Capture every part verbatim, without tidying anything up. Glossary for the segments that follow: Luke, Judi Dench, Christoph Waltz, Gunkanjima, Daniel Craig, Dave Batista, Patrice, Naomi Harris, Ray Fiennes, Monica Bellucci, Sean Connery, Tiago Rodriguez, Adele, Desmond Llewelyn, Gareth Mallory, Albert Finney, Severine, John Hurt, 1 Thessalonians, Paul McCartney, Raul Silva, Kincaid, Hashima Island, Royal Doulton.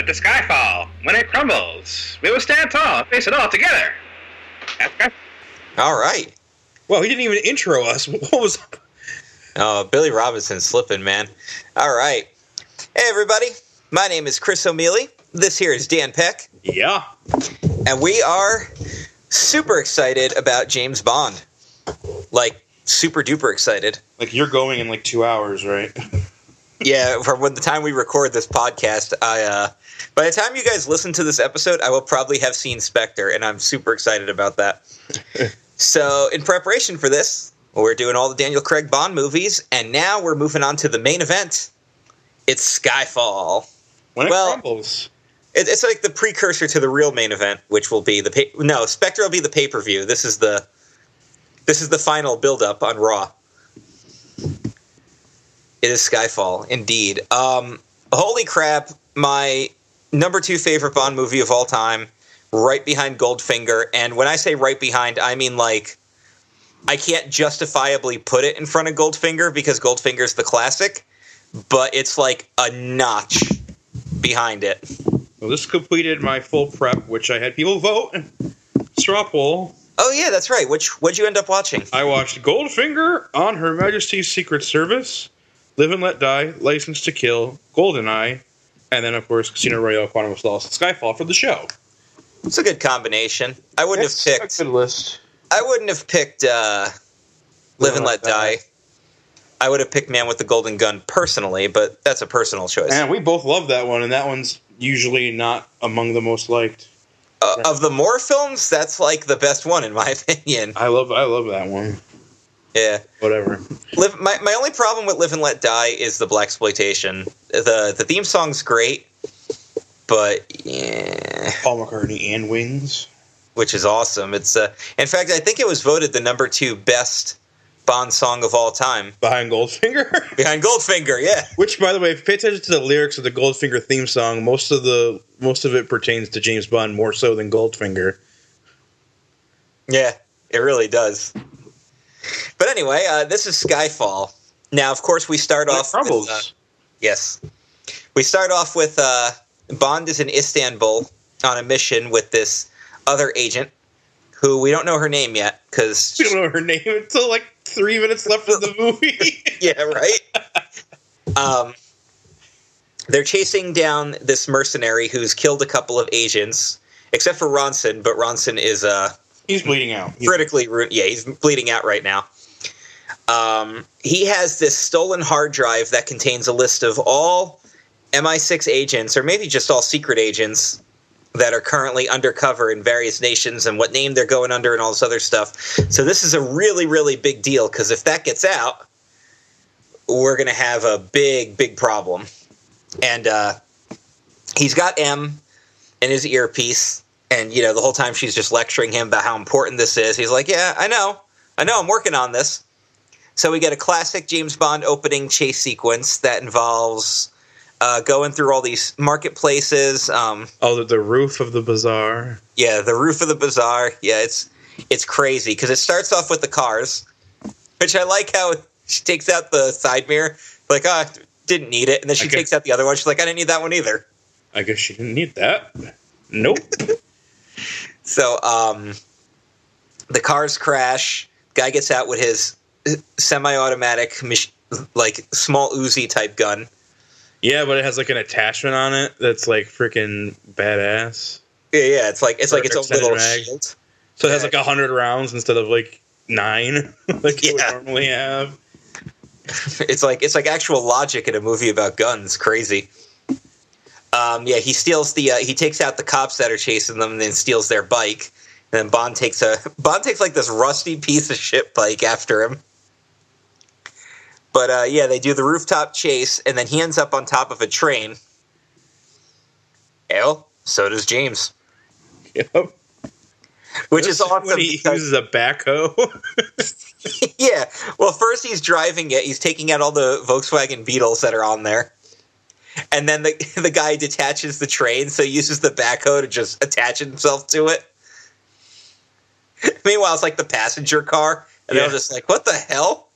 Let the sky fall. When it crumbles, we will stand tall and face it all together. That's right. All right. Well, he didn't even intro us. What was up? Oh, Billy Robinson slipping, man. All right. Hey, everybody. My name is Chris O'Mealy. This here is Dan Peck. Yeah. And we are super excited about James Bond. Like, super duper excited. Like, you're going in like two hours, right? Yeah, from when the time we record this podcast, I uh, by the time you guys listen to this episode, I will probably have seen Spectre, and I'm super excited about that. So, in preparation for this, we're doing all the Daniel Craig Bond movies, and now we're moving on to the main event. It's Skyfall. When it well, crumbles. It, it's like the precursor to the real main event, which will be the pay- no Spectre will be the pay per view. This is the this is the final build up on Raw. It is Skyfall, indeed. Um, holy crap! My number two favorite Bond movie of all time, right behind Goldfinger. And when I say right behind, I mean like I can't justifiably put it in front of Goldfinger because Goldfinger's the classic, but it's like a notch behind it. Well, this completed my full prep, which I had people vote. Straw poll. Oh yeah, that's right. Which what'd you end up watching? I watched Goldfinger, On Her Majesty's Secret Service, Live and Let Die, License to Kill, GoldenEye, and then, of course, Casino Royale, Quantum of Solace, and Skyfall for the show. It's a good combination. I wouldn't it's have picked... a good list. I wouldn't have picked uh, Live and Let Die. die. I would have picked Man with the Golden Gun personally, but that's a personal choice. And we both love that one, and that one's usually not among the most liked. Uh, of the Moore films, that's like the best one, in my opinion. I love, I love that one. Yeah. Whatever. Live, my my only problem with Live and Let Die is the blaxploitation. The the theme song's great, but yeah. Paul McCartney and Wings, which is awesome. It's uh, in fact, I think it was voted the number two best Bond song of all time, behind Goldfinger. Behind Goldfinger, yeah. Which, by the way, if you pay attention to the lyrics of the Goldfinger theme song, most of the most of it pertains to James Bond more so than Goldfinger. Yeah, it really does. But anyway, uh, this is Skyfall. Now, of course, we start it off crumbles. with... Uh, yes. We start off with uh, Bond is in Istanbul on a mission with this other agent who we don't know her name yet because... We don't know her name until like three minutes left of the movie. Yeah, right? um, they're chasing down this mercenary who's killed a couple of agents, except for Ronson, but Ronson is... Uh, He's bleeding out. Critically, yeah, he's bleeding out right now. Um, he has this stolen hard drive that contains a list of all M I six agents, or maybe just all secret agents, that are currently undercover in various nations and what name they're going under and all this other stuff. So this is a really, really big deal, because if that gets out, we're going to have a big, big problem. And uh, he's got M in his earpiece. And, you know, the whole time she's just lecturing him about how important this is. He's like, yeah, I know. I know I'm working on this. So we get a classic James Bond opening chase sequence that involves uh, going through all these marketplaces. Um, oh, the, the roof of the bazaar. Yeah, the roof of the bazaar. Yeah, it's it's crazy because it starts off with the cars, which I like how she takes out the side mirror. Like, oh, I didn't need it. And then she guess, takes out the other one. She's like, I didn't need that one either. I guess she didn't need that. Nope. So um, the cars crash. Guy gets out with his semi-automatic, like small Uzi type gun. Yeah, but it has like an attachment on it that's like freaking badass. Yeah, yeah, it's like it's or like its own little mag. Shield. So it has like a hundred rounds instead of like nine, like yeah. you would normally have. It's like it's like actual logic in a movie about guns. Crazy. Um, yeah, he steals the. Uh, he takes out the cops that are chasing them, and then steals their bike. And then Bond takes a Bond takes like this rusty piece of shit bike after him. But uh, yeah, they do the rooftop chase, and then he ends up on top of a train. Well, so does James. Yep. Which That's is awesome. When he because, uses a backhoe. Yeah. Well, first he's driving it. He's taking out all the Volkswagen Beetles that are on there. And then the the guy detaches the train, so he uses the backhoe to just attach himself to it. Meanwhile, it's like the passenger car, and yeah. They're just like, what the hell?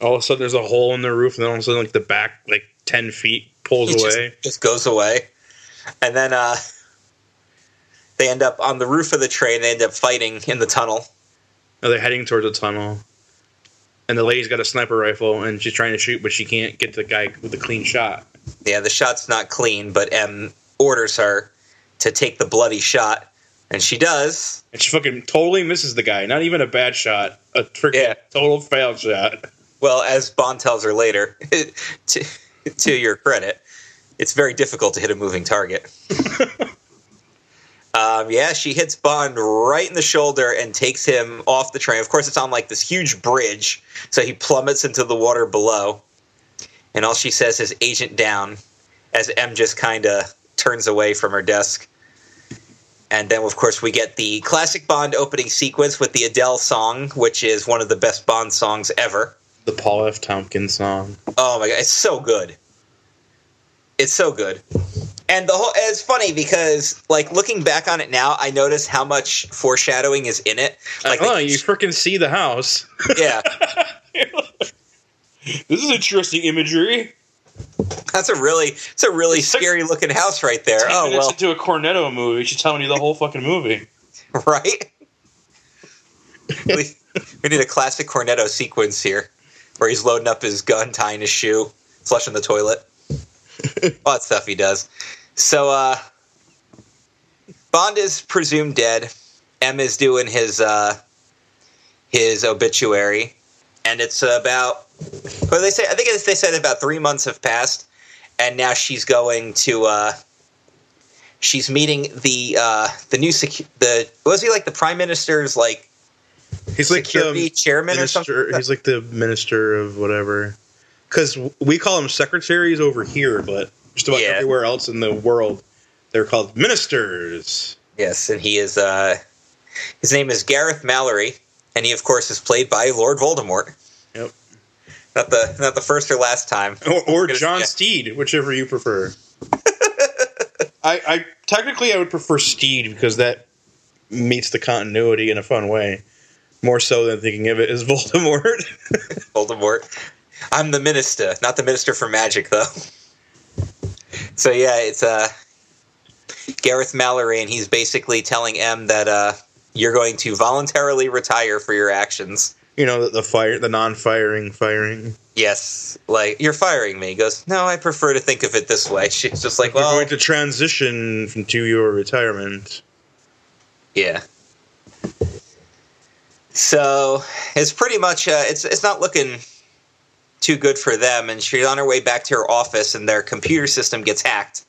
All of a sudden, there's a hole in the roof, and then all of a sudden, like, the back, like, ten feet pulls he away. Just, just goes away. And then uh, they end up on the roof of the train. They end up fighting in the tunnel. Oh, they're heading towards the tunnel. And the lady's got a sniper rifle, and she's trying to shoot, but she can't get the guy with a clean shot. Yeah, the shot's not clean, but M orders her to take the bloody shot, and she does. And she fucking totally misses the guy. Not even a bad shot. A freaking yeah. total failed shot. Well, as Bond tells her later, to, to your credit, it's very difficult to hit a moving target. Um, yeah, she hits Bond right in the shoulder and takes him off the train. Of course, it's on like this huge bridge, so he plummets into the water below. And all she says is "agent down," as M just kind of turns away from her desk. And then, of course, we get the classic Bond opening sequence with the Adele song, which is one of the best Bond songs ever. The Paul F. Tompkins song. Oh my god, it's so good. It's so good. And the whole it's funny because, like, looking back on it now, I notice how much foreshadowing is in it. Like, oh, the, you freaking see the house. Yeah. This is interesting imagery. That's a really, it's a really scary looking house right there. Oh well. It's into a Cornetto movie. She's telling you the whole fucking movie, right? we, we need a classic Cornetto sequence here, where he's loading up his gun, tying his shoe, flushing the toilet, all that stuff he does. So, uh, Bond is presumed dead. M is doing his uh, his obituary, and it's about. Well, they say I think they said about three months have passed, and now she's going to. Uh, she's meeting the uh, the new secu- the was he like the prime minister's like. He's like security the chairman minister, or something. He's like the minister of whatever. Because we call them secretaries over here, but just about yeah. everywhere else in the world, they're called ministers. Yes, and he is. Uh, his name is Gareth Mallory, and he, of course, is played by Lord Voldemort. Yep. Not the not the first or last time. Or, or John yeah. Steed, whichever you prefer. I, I technically I would prefer Steed because that meets the continuity in a fun way, more so than thinking of it as Voldemort. Voldemort. I'm the minister, not the minister for magic, though. So, yeah, it's uh, Gareth Mallory, and he's basically telling M that uh, you're going to voluntarily retire for your actions. You know, the, the fire, the non-firing firing. Yes, like, you're firing me. He goes, no, I prefer to think of it this way. She's just like, well... You're going to transition from, to your retirement. Yeah. So, it's pretty much, uh, it's it's not looking... too good for them, and she's on her way back to her office, and their computer system gets hacked.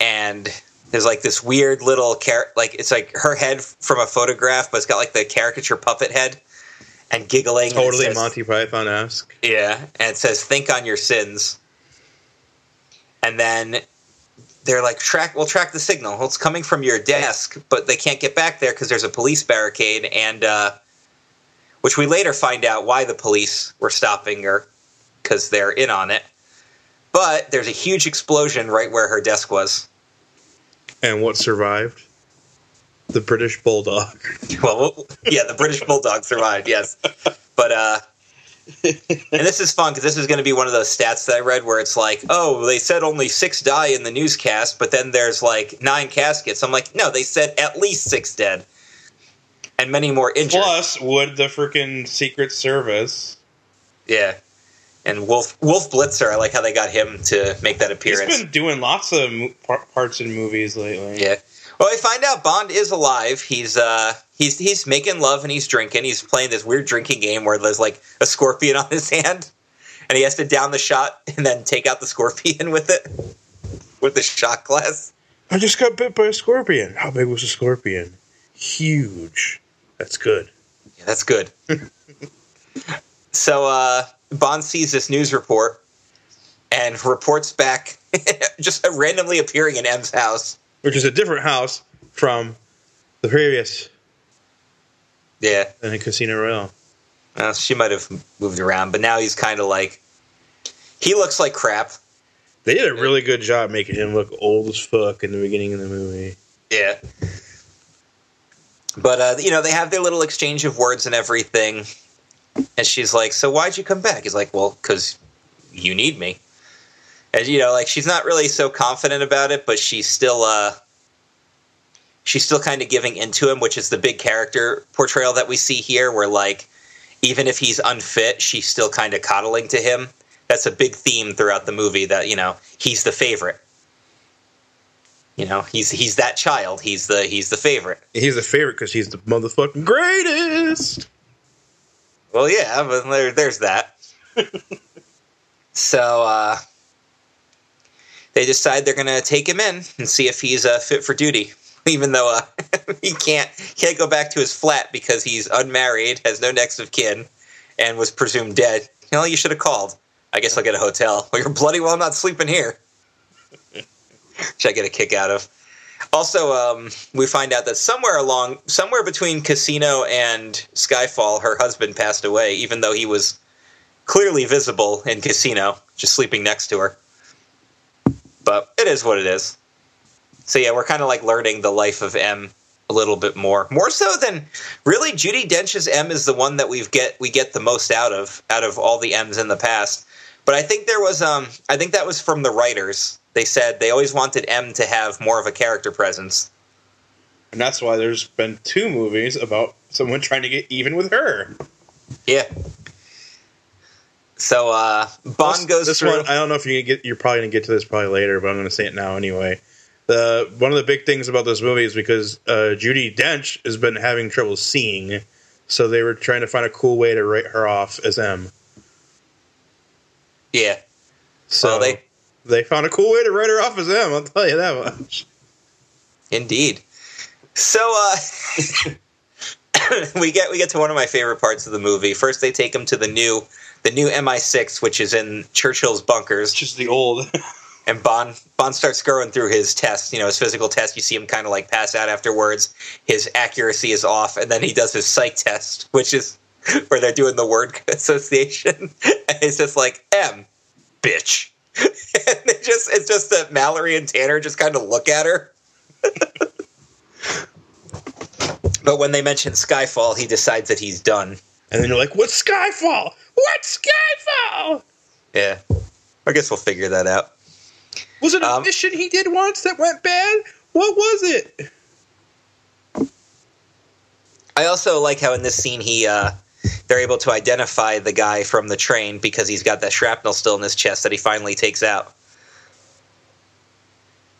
And there's like this weird little car- like it's like her head from a photograph, but it's got like the caricature puppet head and giggling. Totally and says, Monty Python-esque. Yeah, and it says "Think on your sins." And then they're like, "Track, we'll track the signal. It's coming from your desk," but they can't get back there because there's a police barricade and. uh Which we later find out why the police were stopping her, because they're in on it. But there's a huge explosion right where her desk was. And what survived? The British Bulldog. Well, yeah, the British Bulldog survived, yes. But, uh, and this is fun, because this is going to be one of those stats that I read where it's like, oh, they said only six die in the newscast, but then there's like nine caskets. I'm like, no, they said at least six dead. And many more injured. Plus, would the freaking Secret Service? Yeah, and Wolf Wolf Blitzer. I like how they got him to make that appearance. He's been doing lots of parts in movies lately. Yeah. Well, we find out Bond is alive. He's uh he's he's making love and he's drinking. He's playing this weird drinking game where there's like a scorpion on his hand, and he has to down the shot and then take out the scorpion with it with the shot glass. I just got bit by a scorpion. How big was the scorpion? Huge. That's good. Yeah, that's good. So uh, Bond sees this news report and reports back just randomly appearing in M's house. Which is a different house from the previous. Yeah. In the Casino Royale. Well, she might have moved around, but now he's kind of like... He looks like crap. They did a really good job making him look old as fuck in the beginning of the movie. Yeah. But, uh, you know, they have their little exchange of words and everything. And she's like, so why'd you come back? He's like, well, because you need me. as you know, like, she's not really so confident about it, but she's still uh, she's still kind of giving into him, which is the big character portrayal that we see here, where, like, even if he's unfit, she's still kind of coddling to him. That's a big theme throughout the movie, that, you know, he's the favorite. You know, he's he's that child. He's the he's the favorite. He's the favorite because he's the motherfucking greatest. Well, yeah, but there, there's that. So uh, they decide they're going to take him in and see if he's uh, fit for duty, even though uh, he can't can't go back to his flat because he's unmarried, has no next of kin, and was presumed dead. You know, you should have called. I guess I'll get a hotel. Well, you're bloody well I'm not sleeping here. Which I get a kick out of. Also, um, we find out that somewhere along, somewhere between Casino and Skyfall, her husband passed away, even though he was clearly visible in Casino, just sleeping next to her. But it is what it is. So yeah, we're kind of like learning the life of M a little bit more, more so than really. Judi Dench's M is the one that we've get we get the most out of out of all the M's in the past. But I think there was, um, I think that was from the writers. They said they always wanted M to have more of a character presence. And that's why there's been two movies about someone trying to get even with her. Yeah. So, uh, Bond goes this through... One, I don't know if you're, gonna get, you're probably going to get to this probably later, but I'm going to say it now anyway. The One of the big things about this movie is because uh, Judi Dench has been having trouble seeing, so they were trying to find a cool way to write her off as M. Yeah. So well, they... They found a cool way to write her off as M, I'll tell you that much. Indeed. So, uh, we get we get to one of my favorite parts of the movie. First, they take him to the new the new M I six, which is in Churchill's bunkers. It's just the old. And Bond Bond starts going through his test, you know, his physical test. You see him kind of like pass out afterwards. His accuracy is off, and then he does his psych test, which is where they're doing the word association. And it's just like, M, bitch. And they just it's just that Mallory and Tanner just kind of look at her. But when they mention Skyfall, he decides that he's done. And then you're like, what's Skyfall? What's Skyfall? Yeah. I guess we'll figure that out. Was it a um, mission he did once that went bad? What was it? I also like how in this scene he... uh they're able to identify the guy from the train because he's got that shrapnel still in his chest that he finally takes out.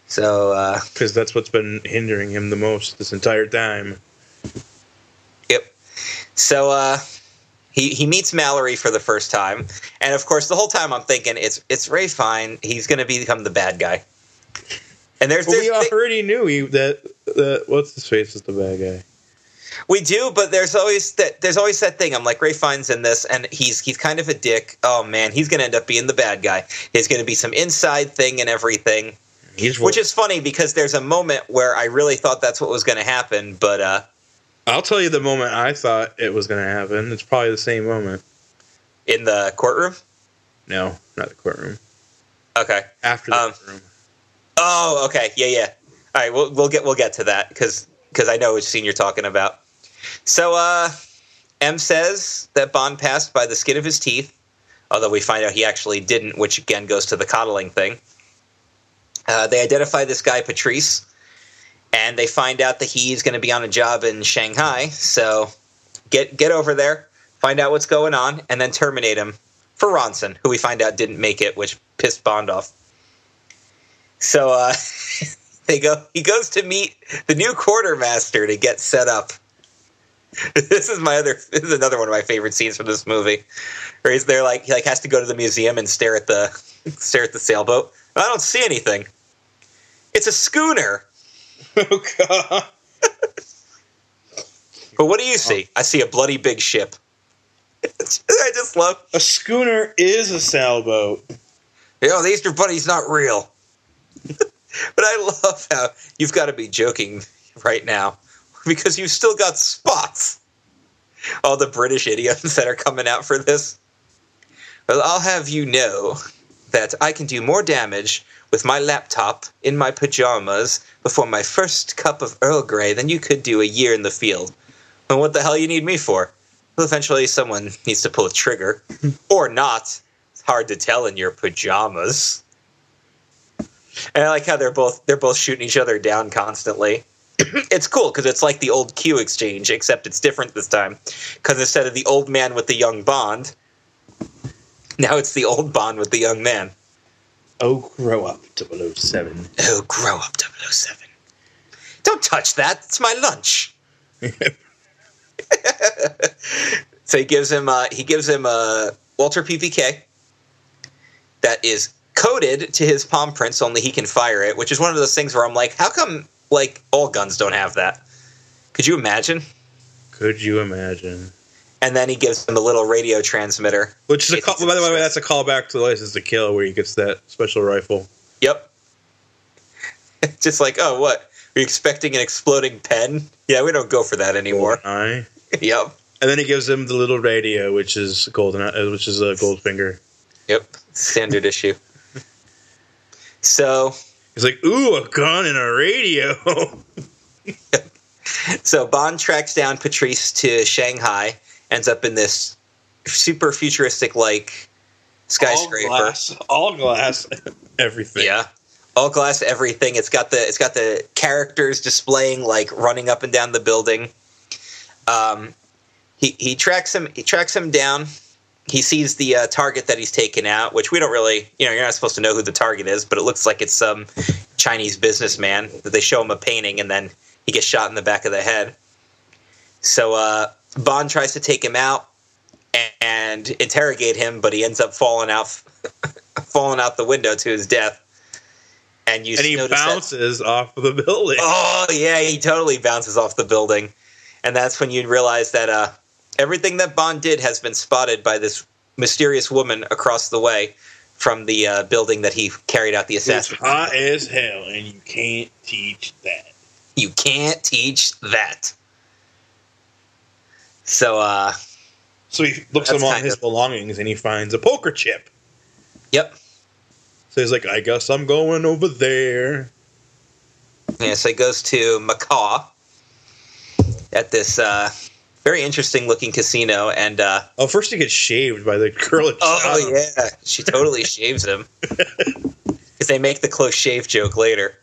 So, uh... because that's what's been hindering him the most this entire time. Yep. So, uh... He, he meets Mallory for the first time. And, of course, the whole time I'm thinking, it's it's Ray Fiennes. He's going to become the bad guy. And there's... Well, there's we already th- knew he, that... Uh, What's-his-face is the bad guy. We do, but there's always that. There's always that thing. I'm like, Ray Fiennes in this, and he's he's kind of a dick. Oh man, he's gonna end up being the bad guy. There's gonna be some inside thing and everything, he's which is funny because there's a moment where I really thought that's what was gonna happen. But uh, I'll tell you the moment I thought it was gonna happen. It's probably the same moment in the courtroom. No, not the courtroom. Okay, after the um, courtroom. Oh, okay, yeah, yeah. All right, we'll we'll get we'll get to that because because I know which scene you're talking about. So, uh, M says that Bond passed by the skin of his teeth, although we find out he actually didn't, which again goes to the coddling thing. Uh, they identify this guy, Patrice, and they find out that he's going to be on a job in Shanghai. So get get over there, find out what's going on, and then terminate him for Ronson, who we find out didn't make it, which pissed Bond off. So uh, they go. He goes to meet the new quartermaster to get set up. This is my other. This is another one of my favorite scenes from this movie, where he's there like he like has to go to the museum and stare at the stare at the sailboat. I don't see anything. It's a schooner. Oh god! But what do you see? I see a bloody big ship. I just love a schooner is a sailboat. You know, the Easter Bunny's not real. But I love how you've got to be joking right now. Because you've still got spots. All the British idioms that are coming out for this. Well, I'll have you know that I can do more damage with my laptop in my pajamas before my first cup of Earl Grey than you could do a year in the field. And what the hell you need me for? Well, eventually someone needs to pull a trigger. Or not. It's hard to tell in your pajamas. And I like how they're both they're both shooting each other down constantly. It's cool because it's like the old Q exchange, except it's different this time. Because instead of the old man with the young Bond, now it's the old Bond with the young man. Oh, grow up, double oh seven. Oh, grow up, double oh seven. Don't touch that. It's my lunch. So he gives him uh, he gives him a Walther P P K that is coded to his palm prints, only he can fire it, which is one of those things where I'm like, how come like all guns don't have that? Could you imagine? Could you imagine? And then he gives him a little radio transmitter. Which is a call, by the way, that's a callback to the License to Kill where he gets that special rifle. Yep. Just like, oh, what? Are you expecting an exploding pen? Yeah, we don't go for that anymore. Goldeneye. Yep. And then he gives him the little radio, which is Goldeneye, which is a Goldfinger. Yep, standard issue. So he's like, "Ooh, a gun and a radio." So Bond tracks down Patrice to Shanghai. Ends up in this super futuristic like skyscraper, all glass, all glass everything. Yeah. All glass, everything. It's got the it's got the characters displaying like running up and down the building. Um, he he tracks him he tracks him down. He sees the uh, target that he's taken out, which we don't really, you know, you're not supposed to know who the target is, but it looks like it's some Chinese businessman. They show him a painting, and then he gets shot in the back of the head. So uh, Bond tries to take him out and, and interrogate him, but he ends up falling out falling out the window to his death. And, you and he bounces that. off the building. Oh, yeah, he totally bounces off the building. And that's when you realize that uh, everything that Bond did has been spotted by this mysterious woman across the way from the uh, building that he carried out the assassination. It's hot as hell, and you can't teach that. You can't teach that. So, uh... So he looks among his of... belongings, and he finds a poker chip. Yep. So he's like, I guess I'm going over there. Yeah, so he goes to Macau at this uh, very interesting-looking casino. And uh, oh, first he gets shaved by the girl at Oh, John. Yeah. She totally shaves him. Because they make the close shave joke later.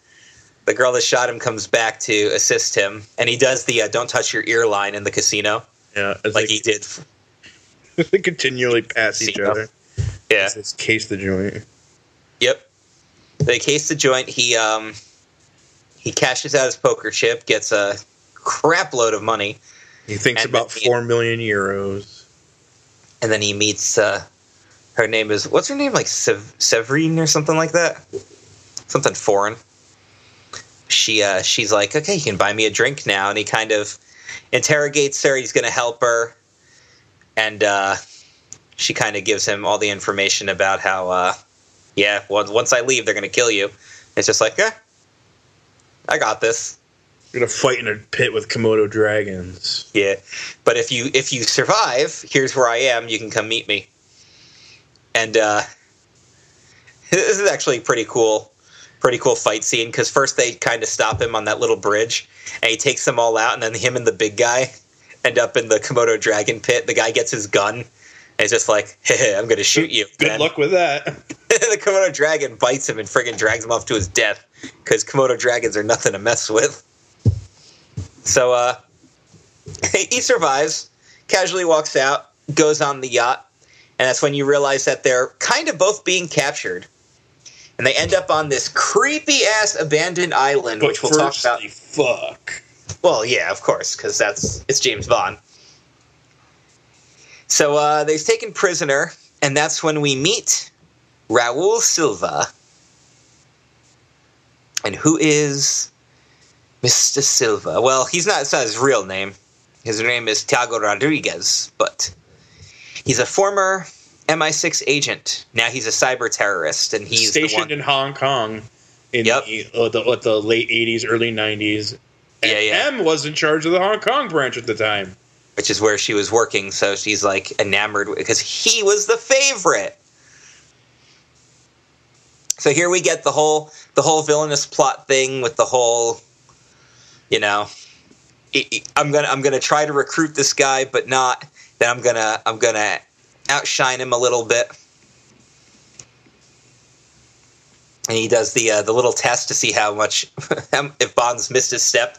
The girl that shot him comes back to assist him. And he does the uh, don't touch your ear line in the casino. Yeah. Like, like he did. They continually pass casino. each other. Yeah. It's case the joint. Yep. They case the joint. He um, he cashes out his poker chip, gets a crap load of money. He thinks about he, four million euros. And then he meets, uh, her name is, what's her name? Like Sev- Severine or something like that? Something foreign. She uh, she's like, okay, you can buy me a drink now. And he kind of interrogates her. He's going to help her. And uh, she kind of gives him all the information about how... Uh, Yeah, well, once I leave, they're going to kill you. It's just like, eh, I got this. You're going to fight in a pit with Komodo dragons. Yeah, but if you if you survive, here's where I am. You can come meet me. And uh, this is actually a pretty cool, pretty cool fight scene, because first they kind of stop him on that little bridge, and he takes them all out, and then him and the big guy end up in the Komodo dragon pit. The guy gets his gun. It's just like, hey, I'm going to shoot you. Good man. Luck with that. The Komodo dragon bites him and friggin' drags him off to his death, because Komodo dragons are nothing to mess with. So uh, he survives, casually walks out, goes on the yacht, and that's when you realize that they're kind of both being captured. And they end up on this creepy-ass abandoned island, but which we'll talk about. Fuck. Well, yeah, of course, because that's it's James Bond. So uh, they're taken prisoner, and that's when we meet Raul Silva. And who is Mister Silva? Well, he's not, it's not his real name. His name is Tiago Rodriguez, but he's a former M I six agent. Now he's a cyber terrorist, and he's stationed the one- in Hong Kong in yep. the, uh, the, uh, the late eighties, early nineties. And yeah, yeah. M was in charge of the Hong Kong branch at the time. Which is where she was working, so she's, like, enamored with, because he was the favorite. So here we get the whole the whole villainous plot thing with the whole, you know, I'm gonna I'm gonna try to recruit this guy, but not. Then I'm gonna I'm gonna outshine him a little bit. and he does the uh, the little test to see how much if Bond's missed his step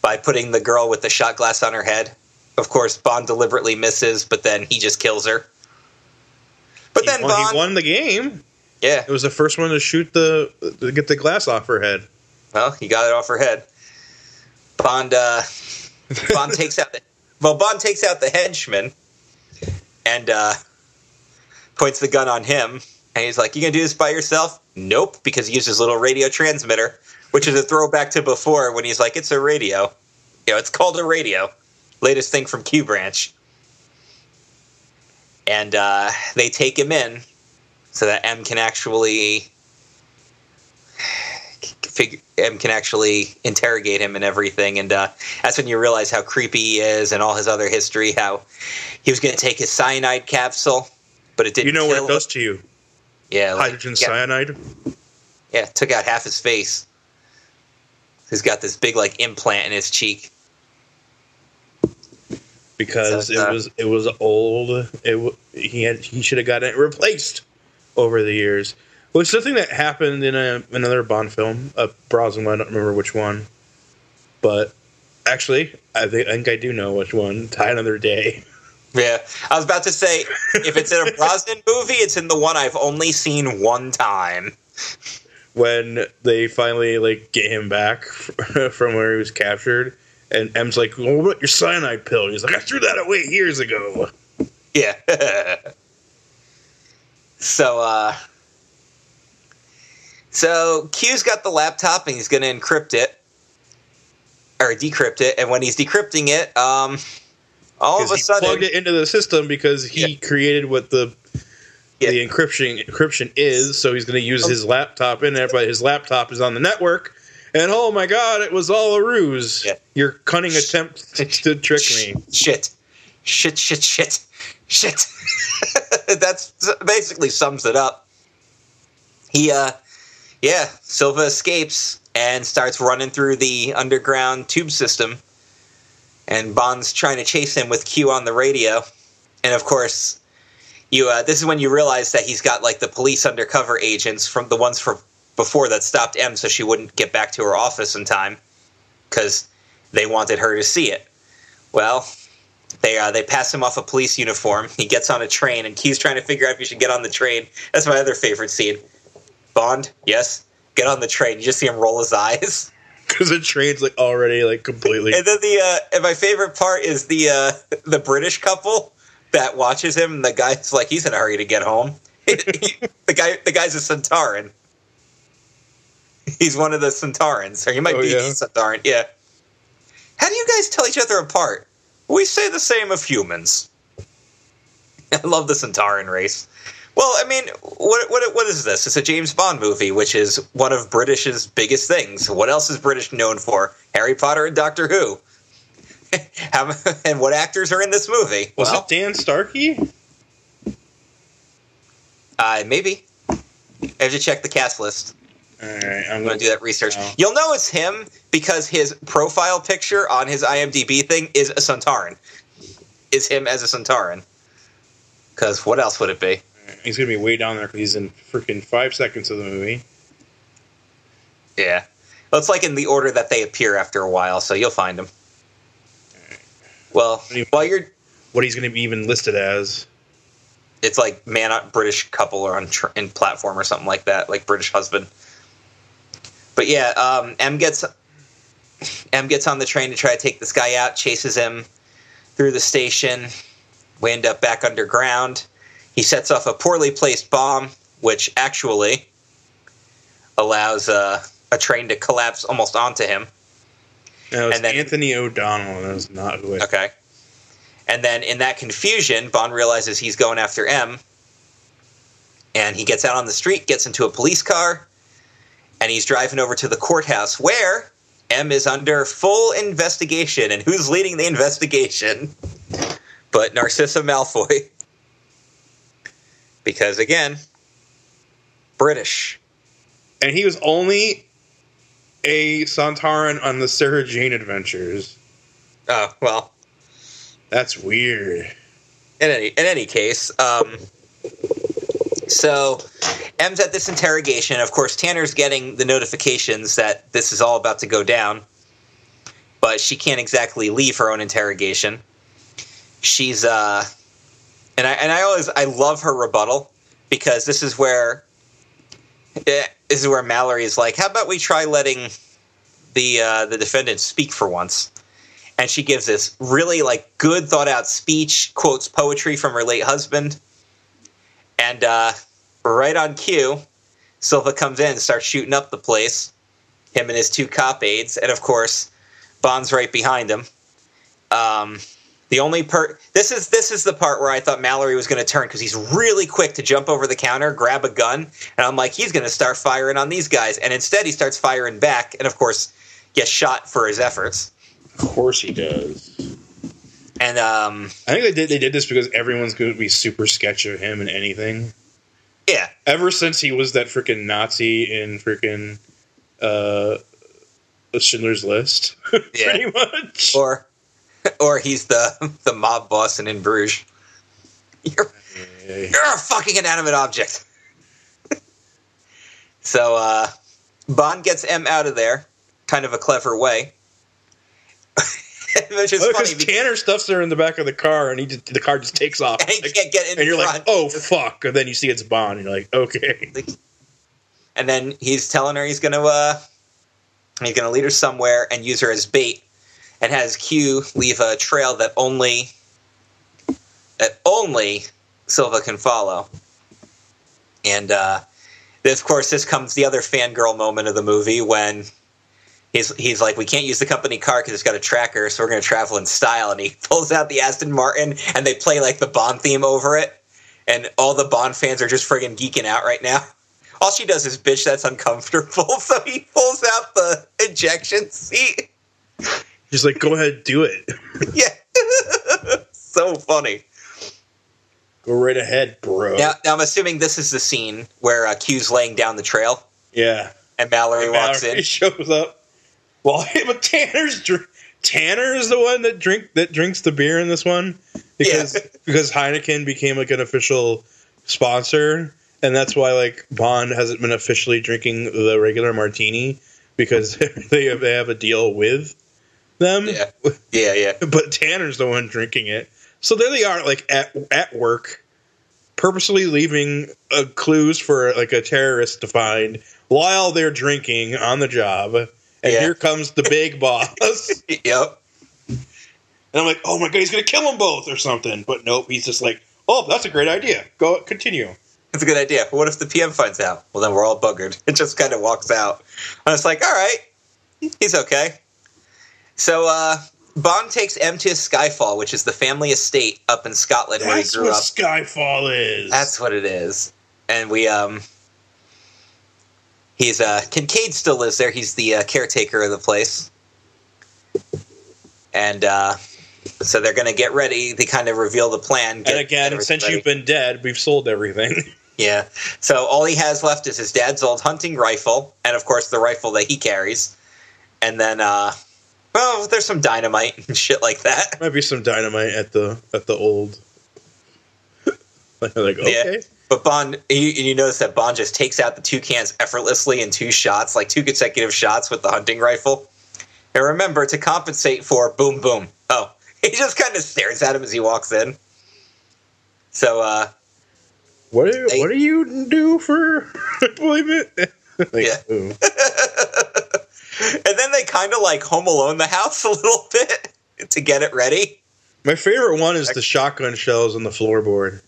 by putting the girl with the shot glass on her head. Of course, Bond deliberately misses, but then he just kills her. But he then won, Bond he won the game. Yeah, it was the first one to shoot the to get the glass off her head. Well, he got it off her head. Bond uh, Bond takes out the well Bond takes out the henchman and uh, points the gun on him. And he's like, you going to do this by yourself? Nope, because he used his little radio transmitter, which is a throwback to before when he's like, it's a radio. You know, it's called a radio. Latest thing from Q Branch. And uh, they take him in so that M can actually figure, M can actually interrogate him and everything. And uh, that's when you realize how creepy he is and all his other history, how he was going to take his cyanide capsule, but it didn't. You know what it does to you. Yeah, like, hydrogen got, cyanide. Yeah, took out half his face. He's got this big like implant in his cheek because so, it uh, was it was old. It he had he should have gotten it replaced over the years. Well, it's something that happened in a, another Bond film, a Brosnan. I don't remember which one, but actually, I think I think I do know which one. Tie Another Day. Yeah, I was about to say, if it's in a Brosnan movie, it's in the one I've only seen one time. When they finally, like, get him back from where he was captured, and M's like, well, what about your cyanide pill? He's like, I threw that away years ago. Yeah. so, uh... So, Q's got the laptop, and he's gonna encrypt it. Or decrypt it, and when he's decrypting it, um... all of a he sudden, plugged it into the system because he yeah. created what the yeah. the encryption encryption is. So he's going to use his laptop in there, but his laptop is on the network. And oh my God, it was all a ruse! Yeah. Your cunning shit. attempt to trick me. Shit, shit, shit, shit, shit. That's basically sums it up. He, uh, yeah, Silva escapes and starts running through the underground tube system. And Bond's trying to chase him with Q on the radio. And, of course, you. Uh, this is when you realize that he's got, like, the police undercover agents from the ones from before that stopped M so she wouldn't get back to her office in time because they wanted her to see it. Well, they uh, they pass him off a police uniform. He gets on a train, and Q's trying to figure out if he should get on the train. That's my other favorite scene. Bond, yes, get on the train. You just see him roll his eyes. Because the train's like already like completely. And then the uh, and my favorite part is the uh, the British couple that watches him. And the guy's like, he's in a hurry to get home. the guy, the guy's a Centauran. He's one of the Centaurans, or he might oh, be yeah. a Centauran. Yeah. How do you guys tell each other apart? We say the same of humans. I love the Centauran race. Well, I mean, what what what is this? It's a James Bond movie, which is one of British's biggest things. What else is British known for? Harry Potter and Doctor Who. And what actors are in this movie? Was well, it Dan Starkey? Uh, maybe. I have to check the cast list. All right, I'm, I'm going to do that research. Now. You'll know it's him because his profile picture on his I M D B thing is a Centauran. Is him as a Centauran. Because what else would it be? He's going to be way down there because he's in freaking five seconds of the movie. Yeah. Well, it's like in the order that they appear after a while, so you'll find him. Well, while you're... What he's going to be even listed as. It's like man, British couple or on tr- in platform or something like that, like British husband. But yeah, um, M gets M gets on the train to try to take this guy out, chases him through the station. We end up back underground. He sets off a poorly placed bomb, which actually allows uh, a train to collapse almost onto him. No, it was and then, Anthony O'Donnell, and that was not who it was. Okay. And then in that confusion, Bond realizes he's going after M, and he gets out on the street, gets into a police car, and he's driving over to the courthouse where M is under full investigation. And who's leading the investigation? But Narcissa Malfoy. Because, again, British. And he was only a Centauran on the Sarah Jane Adventures. Oh, well. That's weird. In any in any case, um, so M's at this interrogation. Of course, Tanner's getting the notifications that this is all about to go down, but she can't exactly leave her own interrogation. She's uh, and I and I always I love her rebuttal, because this is where this is where Mallory is like, "How about we try letting the uh, the defendant speak for once?" And she gives this really like good thought out speech, quotes poetry from her late husband, and uh, right on cue, Silva comes in and starts shooting up the place, him and his two cop aides, and of course, Bond's right behind him. Um, the only part this is this is the part where I thought Mallory was going to turn, because he's really quick to jump over the counter, grab a gun, and I'm like, he's going to start firing on these guys, and instead he starts firing back, and of course, gets shot for his efforts. Of course he does. And um, I think they did they did this because everyone's going to be super sketchy of him in anything. Yeah. Ever since he was that freaking Nazi in freaking uh, Schindler's List, yeah. Pretty much. Or, or he's the the mob boss in In Bruges. You're, hey. you're a fucking inanimate object. So uh, Bond gets M out of there, kind of a clever way. Which is oh, funny because Tanner stuffs her in the back of the car, and he just, the car just takes off. And he like, can't get in. And you're like, oh fuck! And then you see it's Bond, and you're like, okay. And then he's telling her he's gonna uh, he's gonna lead her somewhere and use her as bait, and has Q leave a trail that only that only Silva can follow. And uh, of course, this comes the other fangirl moment of the movie when. He's, he's like, we can't use the company car because it's got a tracker, so we're going to travel in style. And he pulls out the Aston Martin, and they play, like, the Bond theme over it. And all the Bond fans are just friggin' geeking out right now. All she does is, bitch, that's uncomfortable. So he pulls out the ejection seat. He's like, go ahead, do it. Yeah. So funny. Go right ahead, bro. Now, now I'm assuming this is the scene where uh, Q's laying down the trail. Yeah. And Mallory and walks Mallory in. He shows up. Well, but Tanner's drink, Tanner is the one that drink that drinks the beer in this one because yeah. because Heineken became like an official sponsor, and that's why like Bond hasn't been officially drinking the regular martini because they have, they have a deal with them. Yeah, yeah, yeah. But Tanner's the one drinking it, so there they are, like at at work, purposely leaving uh, clues for like a terrorist to find while they're drinking on the job. And yeah. Here comes the big boss. Yep. And I'm like, oh my god, he's going to kill them both or something. But nope, he's just like, oh, that's a great idea. Go, continue. That's a good idea. But what if the P M finds out? Well, then we're all buggered. It just kind of walks out. And it's like, all right, he's okay. So uh, Bond takes M to Skyfall, which is the family estate up in Scotland that's where he grew up. That's what Skyfall is. That's what it is. And we... um. He's uh, Kincaid still lives there. He's the uh, caretaker of the place, and uh, so they're going to get ready. They kind of reveal the plan. Get, and again, since you've been dead, we've sold everything. Yeah. So all he has left is his dad's old hunting rifle, and of course the rifle that he carries. And then, uh, well, there's some dynamite and shit like that. Might be some dynamite at the at the old. Like okay. Yeah. But Bond, you, you notice that Bond just takes out the two cans effortlessly in two shots, like two consecutive shots with the hunting rifle. And remember, to compensate for boom, boom. Oh, he just kind of stares at him as he walks in. So, uh... What do, they, what do you do for employment? Like, yeah. Boom. And then they kind of, like, Home Alone the house a little bit to get it ready. My favorite one is the shotgun shells on the floorboard.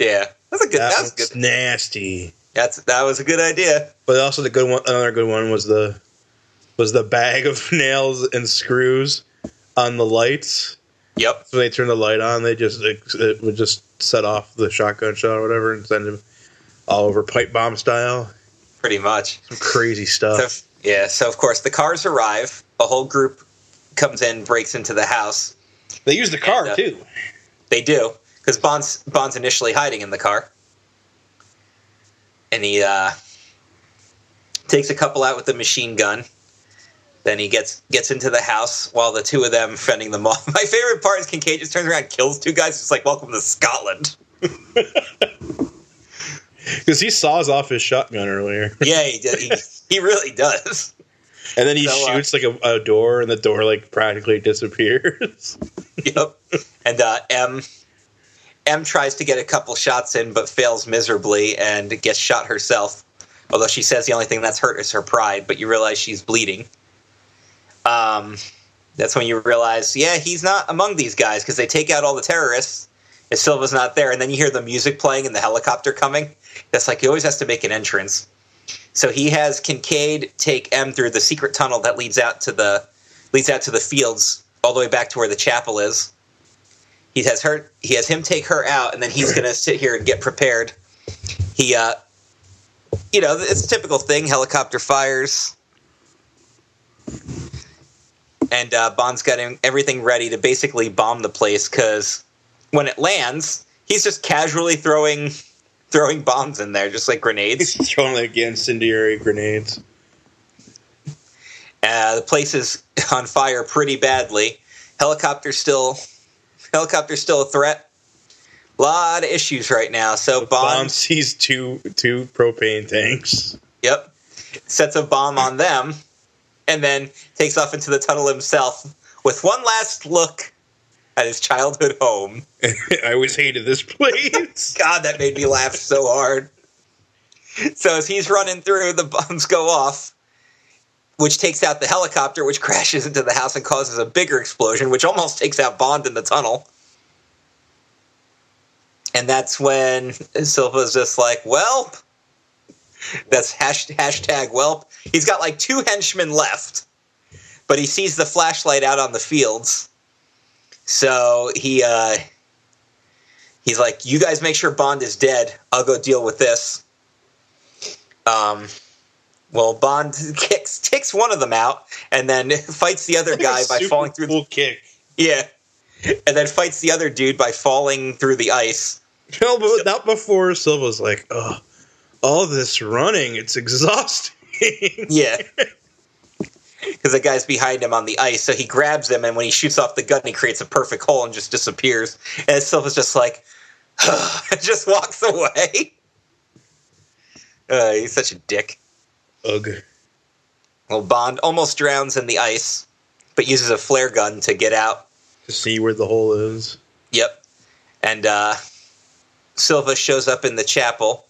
Yeah. That's a good. That, that was good. Nasty. That's that was a good idea. But also the good one. Another good one was the was the bag of nails and screws on the lights. Yep. So when they turn the light on, they just it, it would just set off the shotgun shot or whatever and send them all over pipe bomb style. Pretty much. Some crazy stuff. So, yeah. So of course the cars arrive. A whole group comes in, breaks into the house. They use the car and, uh, too. They do. Because Bond's, Bond's initially hiding in the car. And he uh, takes a couple out with the machine gun. Then he gets gets into the house while the two of them fending them off. My favorite part is Kincaid just turns around and kills two guys. It's like, welcome to Scotland. Because he saws off his shotgun earlier. Yeah, he did. He, he really does. And then he so, shoots uh, like a, a door, and the door like practically disappears. Yep. And uh, M M tries to get a couple shots in, but fails miserably and gets shot herself. Although she says the only thing that's hurt is her pride, but you realize she's bleeding. Um, that's when you realize, yeah, he's not among these guys because they take out all the terrorists. And Silva's not there, and then you hear the music playing and the helicopter coming. That's like he always has to make an entrance. So he has Kincaid take M through the secret tunnel that leads out to the leads out to the fields, all the way back to where the chapel is. He has her. He has him take her out, and then he's going to sit here and get prepared. He, uh, you know, it's a typical thing. Helicopter fires, and uh, Bond's got him, everything ready to basically bomb the place because. When it lands, he's just casually throwing throwing bombs in there, just like grenades. He's throwing like incendiary grenades. Uh, the place is on fire pretty badly. Helicopter's still helicopter's still a threat. A lot of issues right now. So the bomb, bomb sees two two propane tanks. Yep. Sets a bomb on them and then takes off into the tunnel himself with one last look. At his childhood home. I always hated this place. God, that made me laugh so hard. So as he's running through, the bombs go off, which takes out the helicopter, which crashes into the house and causes a bigger explosion, which almost takes out Bond in the tunnel. And that's when Silva's just like, welp. That's hashtag, hashtag welp. He's got like two henchmen left, but he sees the flashlight out on the fields. So he uh, he's like, you guys make sure Bond is dead. I'll go deal with this. Um, well, Bond kicks kicks one of them out and then fights the other guy by falling through. Cool the kick. Yeah, and then fights the other dude by falling through the ice. No, but not before Silva's like, oh, all this running, it's exhausting. Yeah. Because the guy's behind him on the ice, so he grabs him, and when he shoots off the gun, he creates a perfect hole and just disappears. And Silva's just like, just walks away. Uh, he's such a dick. Ugh. Well, Bond almost drowns in the ice, but uses a flare gun to get out. To see where the hole is. Yep. And uh, Silva shows up in the chapel.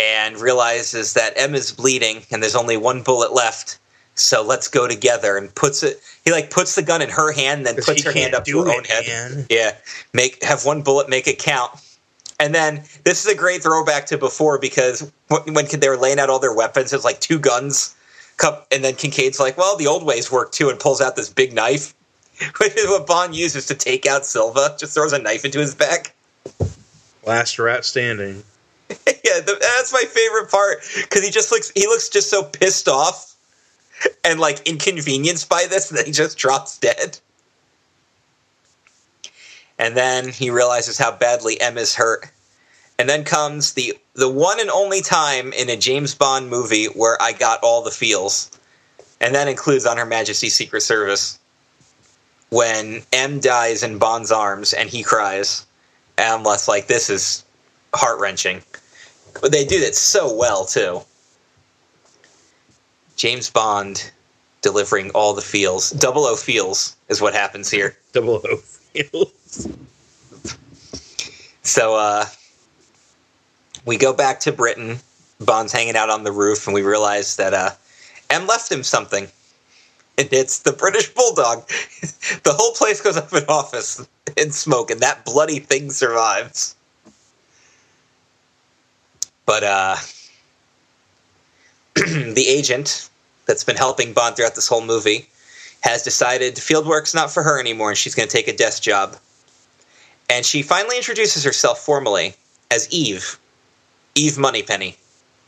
And realizes that M is bleeding, and there's only one bullet left. So let's go together. And puts it. He like puts the gun in her hand, then puts her hand up to her own head. Yeah, make have one bullet make it count. And then this is a great throwback to before because when, when they were laying out all their weapons, it's like two guns. And then Kincaid's like, "Well, the old ways work too," and pulls out this big knife, which is what Bond uses to take out Silva. Just throws a knife into his back. Last rat standing. Yeah, the, that's my favorite part because he just looks—he looks just so pissed off and like inconvenienced by this that he just drops dead. And then he realizes how badly M is hurt. And then comes the the one and only time in a James Bond movie where I got all the feels, and that includes on Her Majesty's Secret Service when M dies in Bond's arms and he cries. And I'm less like, this is heart-wrenching. But they do that so well, too. James Bond delivering all the feels. Double O feels is what happens here. Double O feels. So, uh, we go back to Britain. Bond's hanging out on the roof, and we realize that uh, M left him something. And it's the British Bulldog. The whole place goes up in office in smoke, and that bloody thing survives. But uh, the agent that's been helping Bond throughout this whole movie has decided fieldwork's not for her anymore and she's going to take a desk job. And she finally introduces herself formally as Eve. Eve Moneypenny.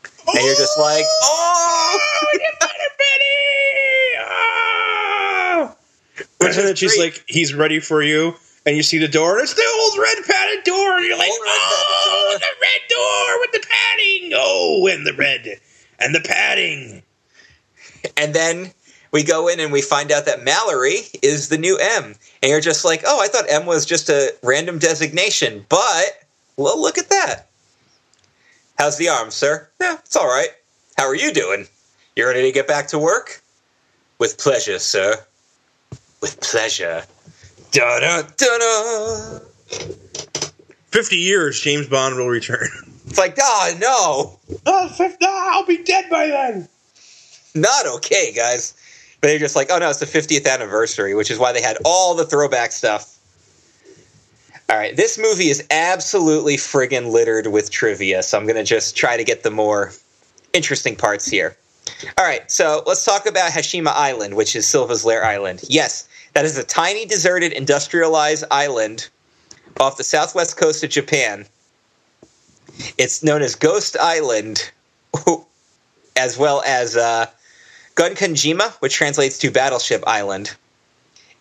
And oh! You're just like, oh! Moneypenny! Which then she's like, he's ready for you. And you see the door, and it's the old red padded door, and you're like, oh, the red door with the padding! Oh, and the red, and the padding! And then we go in and we find out that Mallory is the new M. And you're just like, oh, I thought M was just a random designation, but, well, look at that. How's the arm, sir? Yeah, it's all right. How are you doing? You ready to get back to work? With pleasure, sir. With pleasure. Da-da, da-da. Fifty years, James Bond will return. It's like, ah, oh, no. Oh, I'll be dead by then. Not okay, guys. But they're just like, oh, no, it's the fiftieth anniversary, which is why they had all the throwback stuff. All right, this movie is absolutely friggin' littered with trivia, so I'm going to just try to get the more interesting parts here. All right, so let's talk about Hashima Island, which is Silva's Lair Island. Yes, that is a tiny, deserted, industrialized island off the southwest coast of Japan. It's known as Ghost Island, as well as uh, Gunkanjima, which translates to Battleship Island.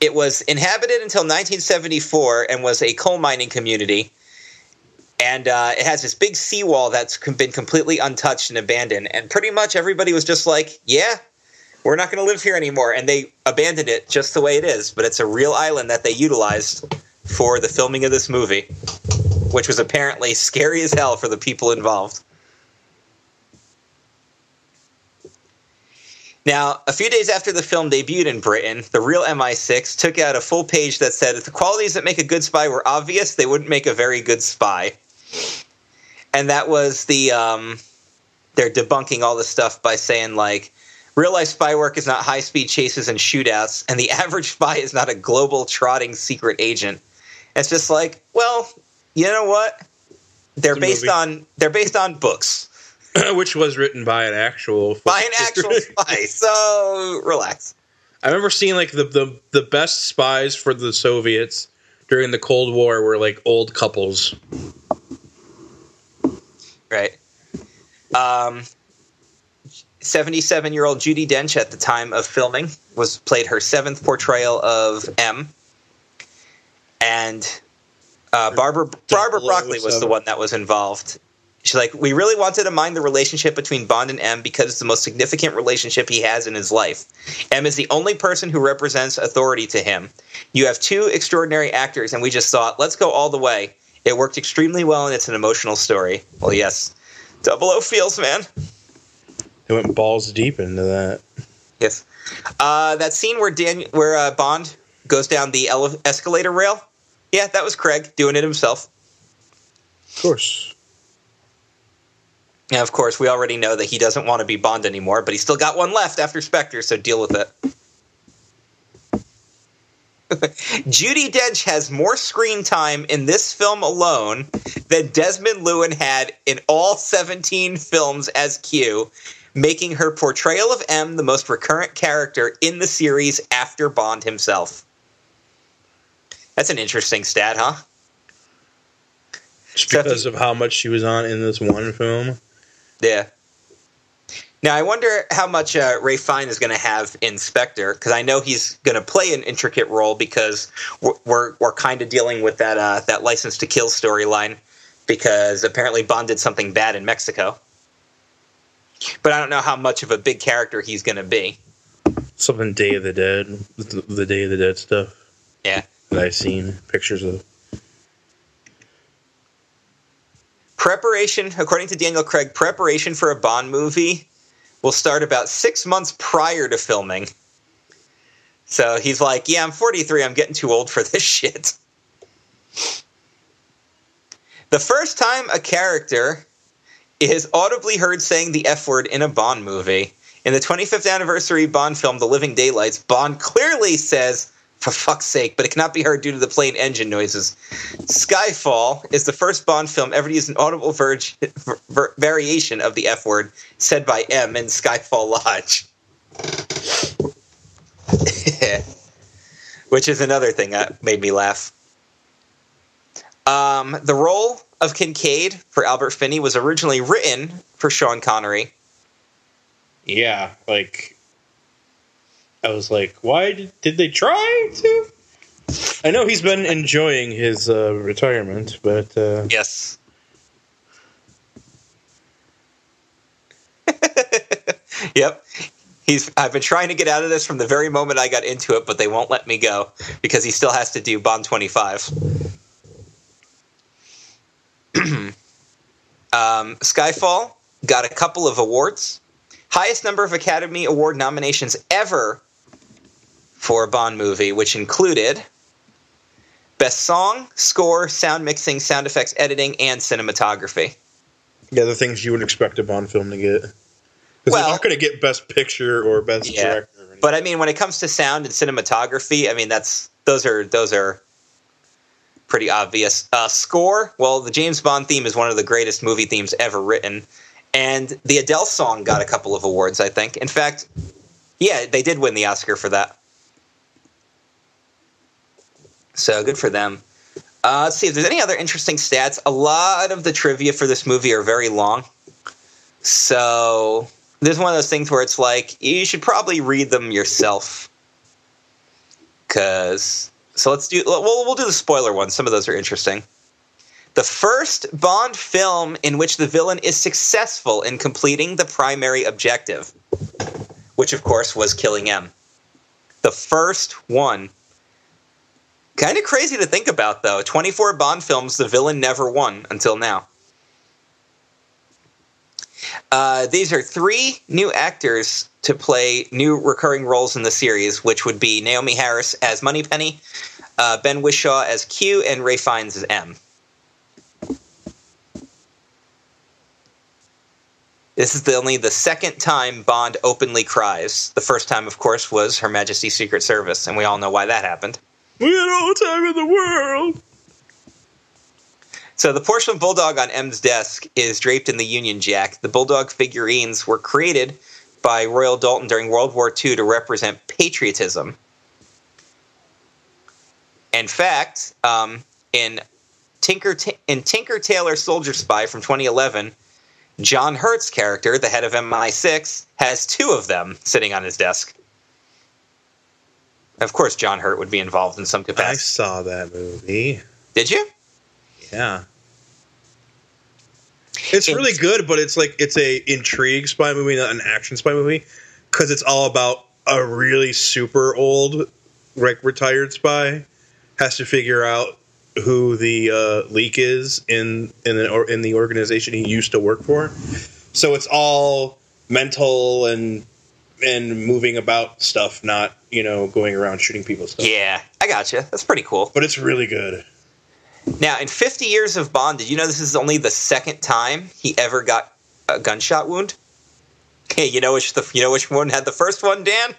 It was inhabited until nineteen seventy-four and was a coal mining community. And uh, it has this big seawall that's been completely untouched and abandoned. And pretty much everybody was just like, yeah, we're not going to live here anymore. And they abandoned it just the way it is. But it's a real island that they utilized for the filming of this movie, which was apparently scary as hell for the people involved. Now, a few days after the film debuted in Britain, the real M I six took out a full page that said, if the qualities that make a good spy were obvious, they wouldn't make a very good spy. And that was the, um, they're debunking all this stuff by saying, like, real-life spy work is not high-speed chases and shootouts, and the average spy is not a global trotting secret agent. And it's just like, well, you know what? They're based movie. on they're based on books. Which was written by an actual by an actual spy. So relax. I remember seeing like the, the the best spies for the Soviets during the Cold War were like old couples. Right. Um, seventy-seven-year-old Judi Dench at the time of filming was played her seventh portrayal of M. And uh, Barbara Barbara Broccoli was the one that was involved. She's like, we really wanted to mine the relationship between Bond and M because it's the most significant relationship he has in his life. M is the only person who represents authority to him. You have two extraordinary actors, and we just thought, let's go all the way. It worked extremely well, and it's an emotional story. Well, yes. Double O feels, man. They went balls deep into that. Yes. Uh, that scene where Dan- where uh, Bond goes down the ele- escalator rail, yeah, that was Craig doing it himself. Of course. Now, of course, we already know that he doesn't want to be Bond anymore, but he's still got one left after Spectre, so deal with it. Judi Dench has more screen time in this film alone than Desmond Llewelyn had in all seventeen films as Q, making her portrayal of M the most recurrent character in the series after Bond himself. That's an interesting stat, huh? Just because of how much she was on in this one film. Yeah. Now, I wonder how much uh, Ray Fiennes is going to have in Spectre, because I know he's going to play an intricate role because we're we're, we're kind of dealing with that uh, that License to Kill storyline, because apparently Bond did something bad in Mexico. But I don't know how much of a big character he's going to be. Something Day of the Dead, the Day of the Dead stuff. Yeah. That I've seen pictures of. Preparation, according to Daniel Craig, preparation for a Bond movie will start about six months prior to filming. So he's like, yeah, I'm forty-three. I'm getting too old for this shit. The first time a character is audibly heard saying the F word in a Bond movie. In the twenty-fifth anniversary Bond film, The Living Daylights, Bond clearly says, for fuck's sake, but it cannot be heard due to the plane engine noises. Skyfall is the first Bond film ever to use an audible ver- ver- variation of the F word said by M in Skyfall Lodge. Which is another thing that made me laugh. Um, the role of Kincaid for Albert Finney was originally written for Sean Connery. Yeah, like... I was like, why did, did they try to? I know he's been enjoying his uh, retirement, but... Uh... Yes. Yep. He's. I've been trying to get out of this from the very moment I got into it, but they won't let me go because he still has to do Bond twenty-five. uh, Um, Skyfall got a couple of awards. Highest number of Academy Award nominations ever for a Bond movie, which included Best Song, Score, Sound Mixing, Sound Effects, Editing, and Cinematography. Yeah, the things you would expect a Bond film to get. Because well, they're not going to get Best Picture or Best yeah, Director. Or anything. But I mean, when it comes to sound and cinematography, I mean, that's those are those are pretty obvious. Uh, score, well, the James Bond theme is one of the greatest movie themes ever written. And the Adele song got a couple of awards, I think. In fact, yeah, they did win the Oscar for that. So good for them. Uh, let's see if there's any other interesting stats. A lot of the trivia for this movie are very long. So this is one of those things where it's like, you should probably read them yourself. Because, so let's do, well, we'll do the spoiler one. Some of those are interesting. The first Bond film in which the villain is successful in completing the primary objective, which, of course, was killing M. The first one. Kind of crazy to think about, though. twenty-four Bond films, the villain never won until now. Uh, these are three new actors to play new recurring roles in the series, which would be Naomi Harris as Moneypenny, uh, Ben Whishaw as Q, and Ray Fiennes as M. This is the only the second time Bond openly cries. The first time, of course, was Her Majesty's Secret Service, and we all know why that happened. We had all the time in the world! So the porcelain bulldog on M's desk is draped in the Union Jack. The bulldog figurines were created by Royal Doulton during World War Two to represent patriotism. In fact, um, in, Tinker, in Tinker Tailor Soldier Spy from twenty eleven... John Hurt's character, the head of M I six, has two of them sitting on his desk. Of course, John Hurt would be involved in some capacity. I saw that movie. Did you? Yeah. It's really good, but it's like it's a intrigue spy movie, not an action spy movie, because it's all about a really super old, like, retired spy has to figure out who the uh, leak is in in the, or in the organization he used to work for. So it's all mental and and moving about stuff, not, you know, going around shooting people stuff. Yeah, I gotcha. That's pretty cool. But it's really good. Now, in fifty years of Bond, did you know this is only the second time he ever got a gunshot wound? Hey, you know which the you know which one had the first one, Dan?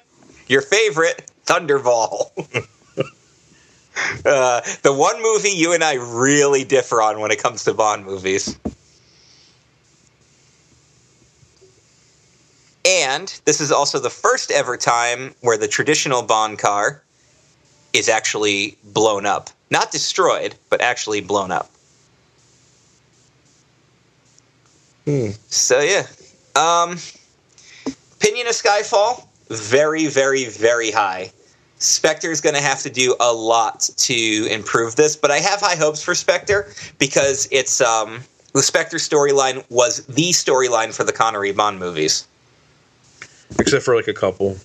Your favorite, Thunderball. Uh, the one movie you and I really differ on when it comes to Bond movies. And this is also the first ever time where the traditional Bond car is actually blown up. Not destroyed, but actually blown up. Hmm. So, yeah. Um, opinion of Skyfall? Very, very, very high. Spectre's going to have to do a lot to improve this, but I have high hopes for Spectre because it's um, the Spectre storyline was the storyline for the Connery Bond movies, except for like a couple,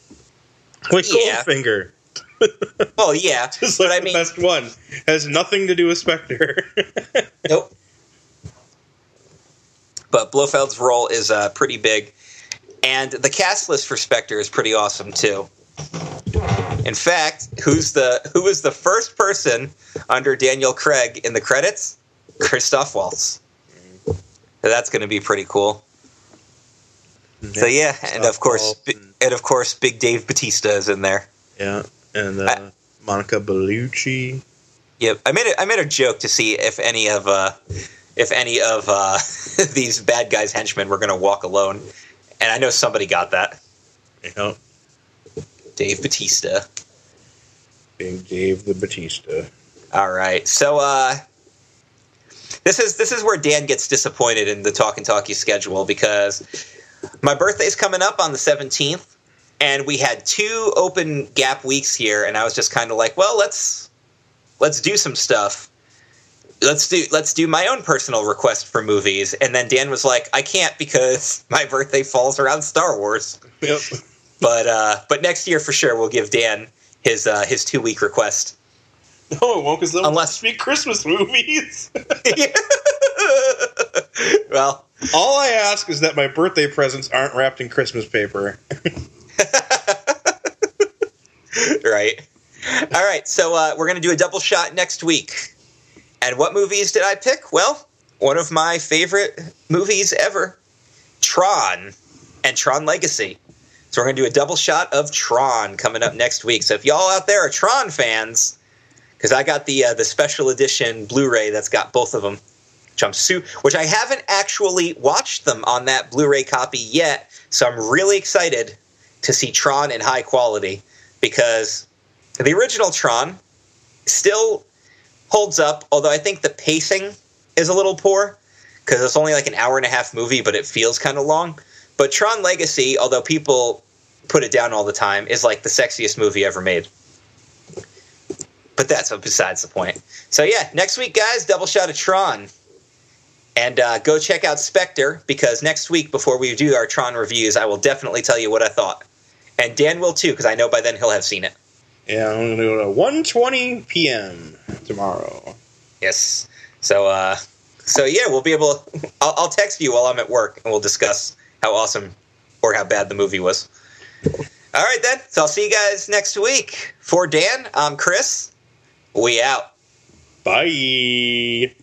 like yeah. Goldfinger. Oh yeah, just like but the I mean, best one has nothing to do with Spectre. Nope. But Blofeld's role is uh, pretty big, and the cast list for Spectre is pretty awesome too. In fact, who's the who was the first person under Daniel Craig in the credits? Christoph Waltz. So that's going to be pretty cool. Yeah, so yeah, Christoph and of course, and, and of course, Big Dave Batista is in there. Yeah, and uh, I, Monica Bellucci. Yep, I made a, I made a joke to see if any of uh, if any of uh, these bad guys' henchmen were going to walk alone, and I know somebody got that. Yeah. Dave Batista. Big Dave the Batista. All right. So uh, this is this is where Dan gets disappointed in the Talkin' Talkie schedule because my birthday's coming up on the seventeenth, and we had two open gap weeks here, and I was just kind of like, well, let's let's do some stuff. Let's do let's do my own personal request for movies. And then Dan was like, I can't because my birthday falls around Star Wars. Yep. But uh, but next year for sure we'll give Dan his uh, his two week request. No, it won't, because they'll unless... speak Christmas movies. Well, All I ask is that my birthday presents aren't wrapped in Christmas paper. Right. All right, so uh, we're going to do a double shot next week. And what movies did I pick? Well, one of my favorite movies ever, Tron and Tron Legacy. So we're going to do a double shot of Tron coming up next week. So if y'all out there are Tron fans, because I got the uh, the special edition Blu-ray that's got both of them, which, I'm su- which I haven't actually watched them on that Blu-ray copy yet. So I'm really excited to see Tron in high quality, because the original Tron still holds up, although I think the pacing is a little poor because it's only like an hour and a half movie, but it feels kind of long. But Tron Legacy, although people put it down all the time, is like the sexiest movie ever made. But that's besides the point. So yeah, next week, guys, double shot of Tron. And uh, go check out Spectre, because next week, before we do our Tron reviews, I will definitely tell you what I thought. And Dan will too, because I know by then he'll have seen it. Yeah, I'm going to go to one twenty p.m. tomorrow. Yes. So, uh, so yeah, we'll be able to... I'll, I'll text you while I'm at work, and we'll discuss how awesome or how bad the movie was. All right, then. So I'll see you guys next week. For Dan, I'm Chris. We out. Bye.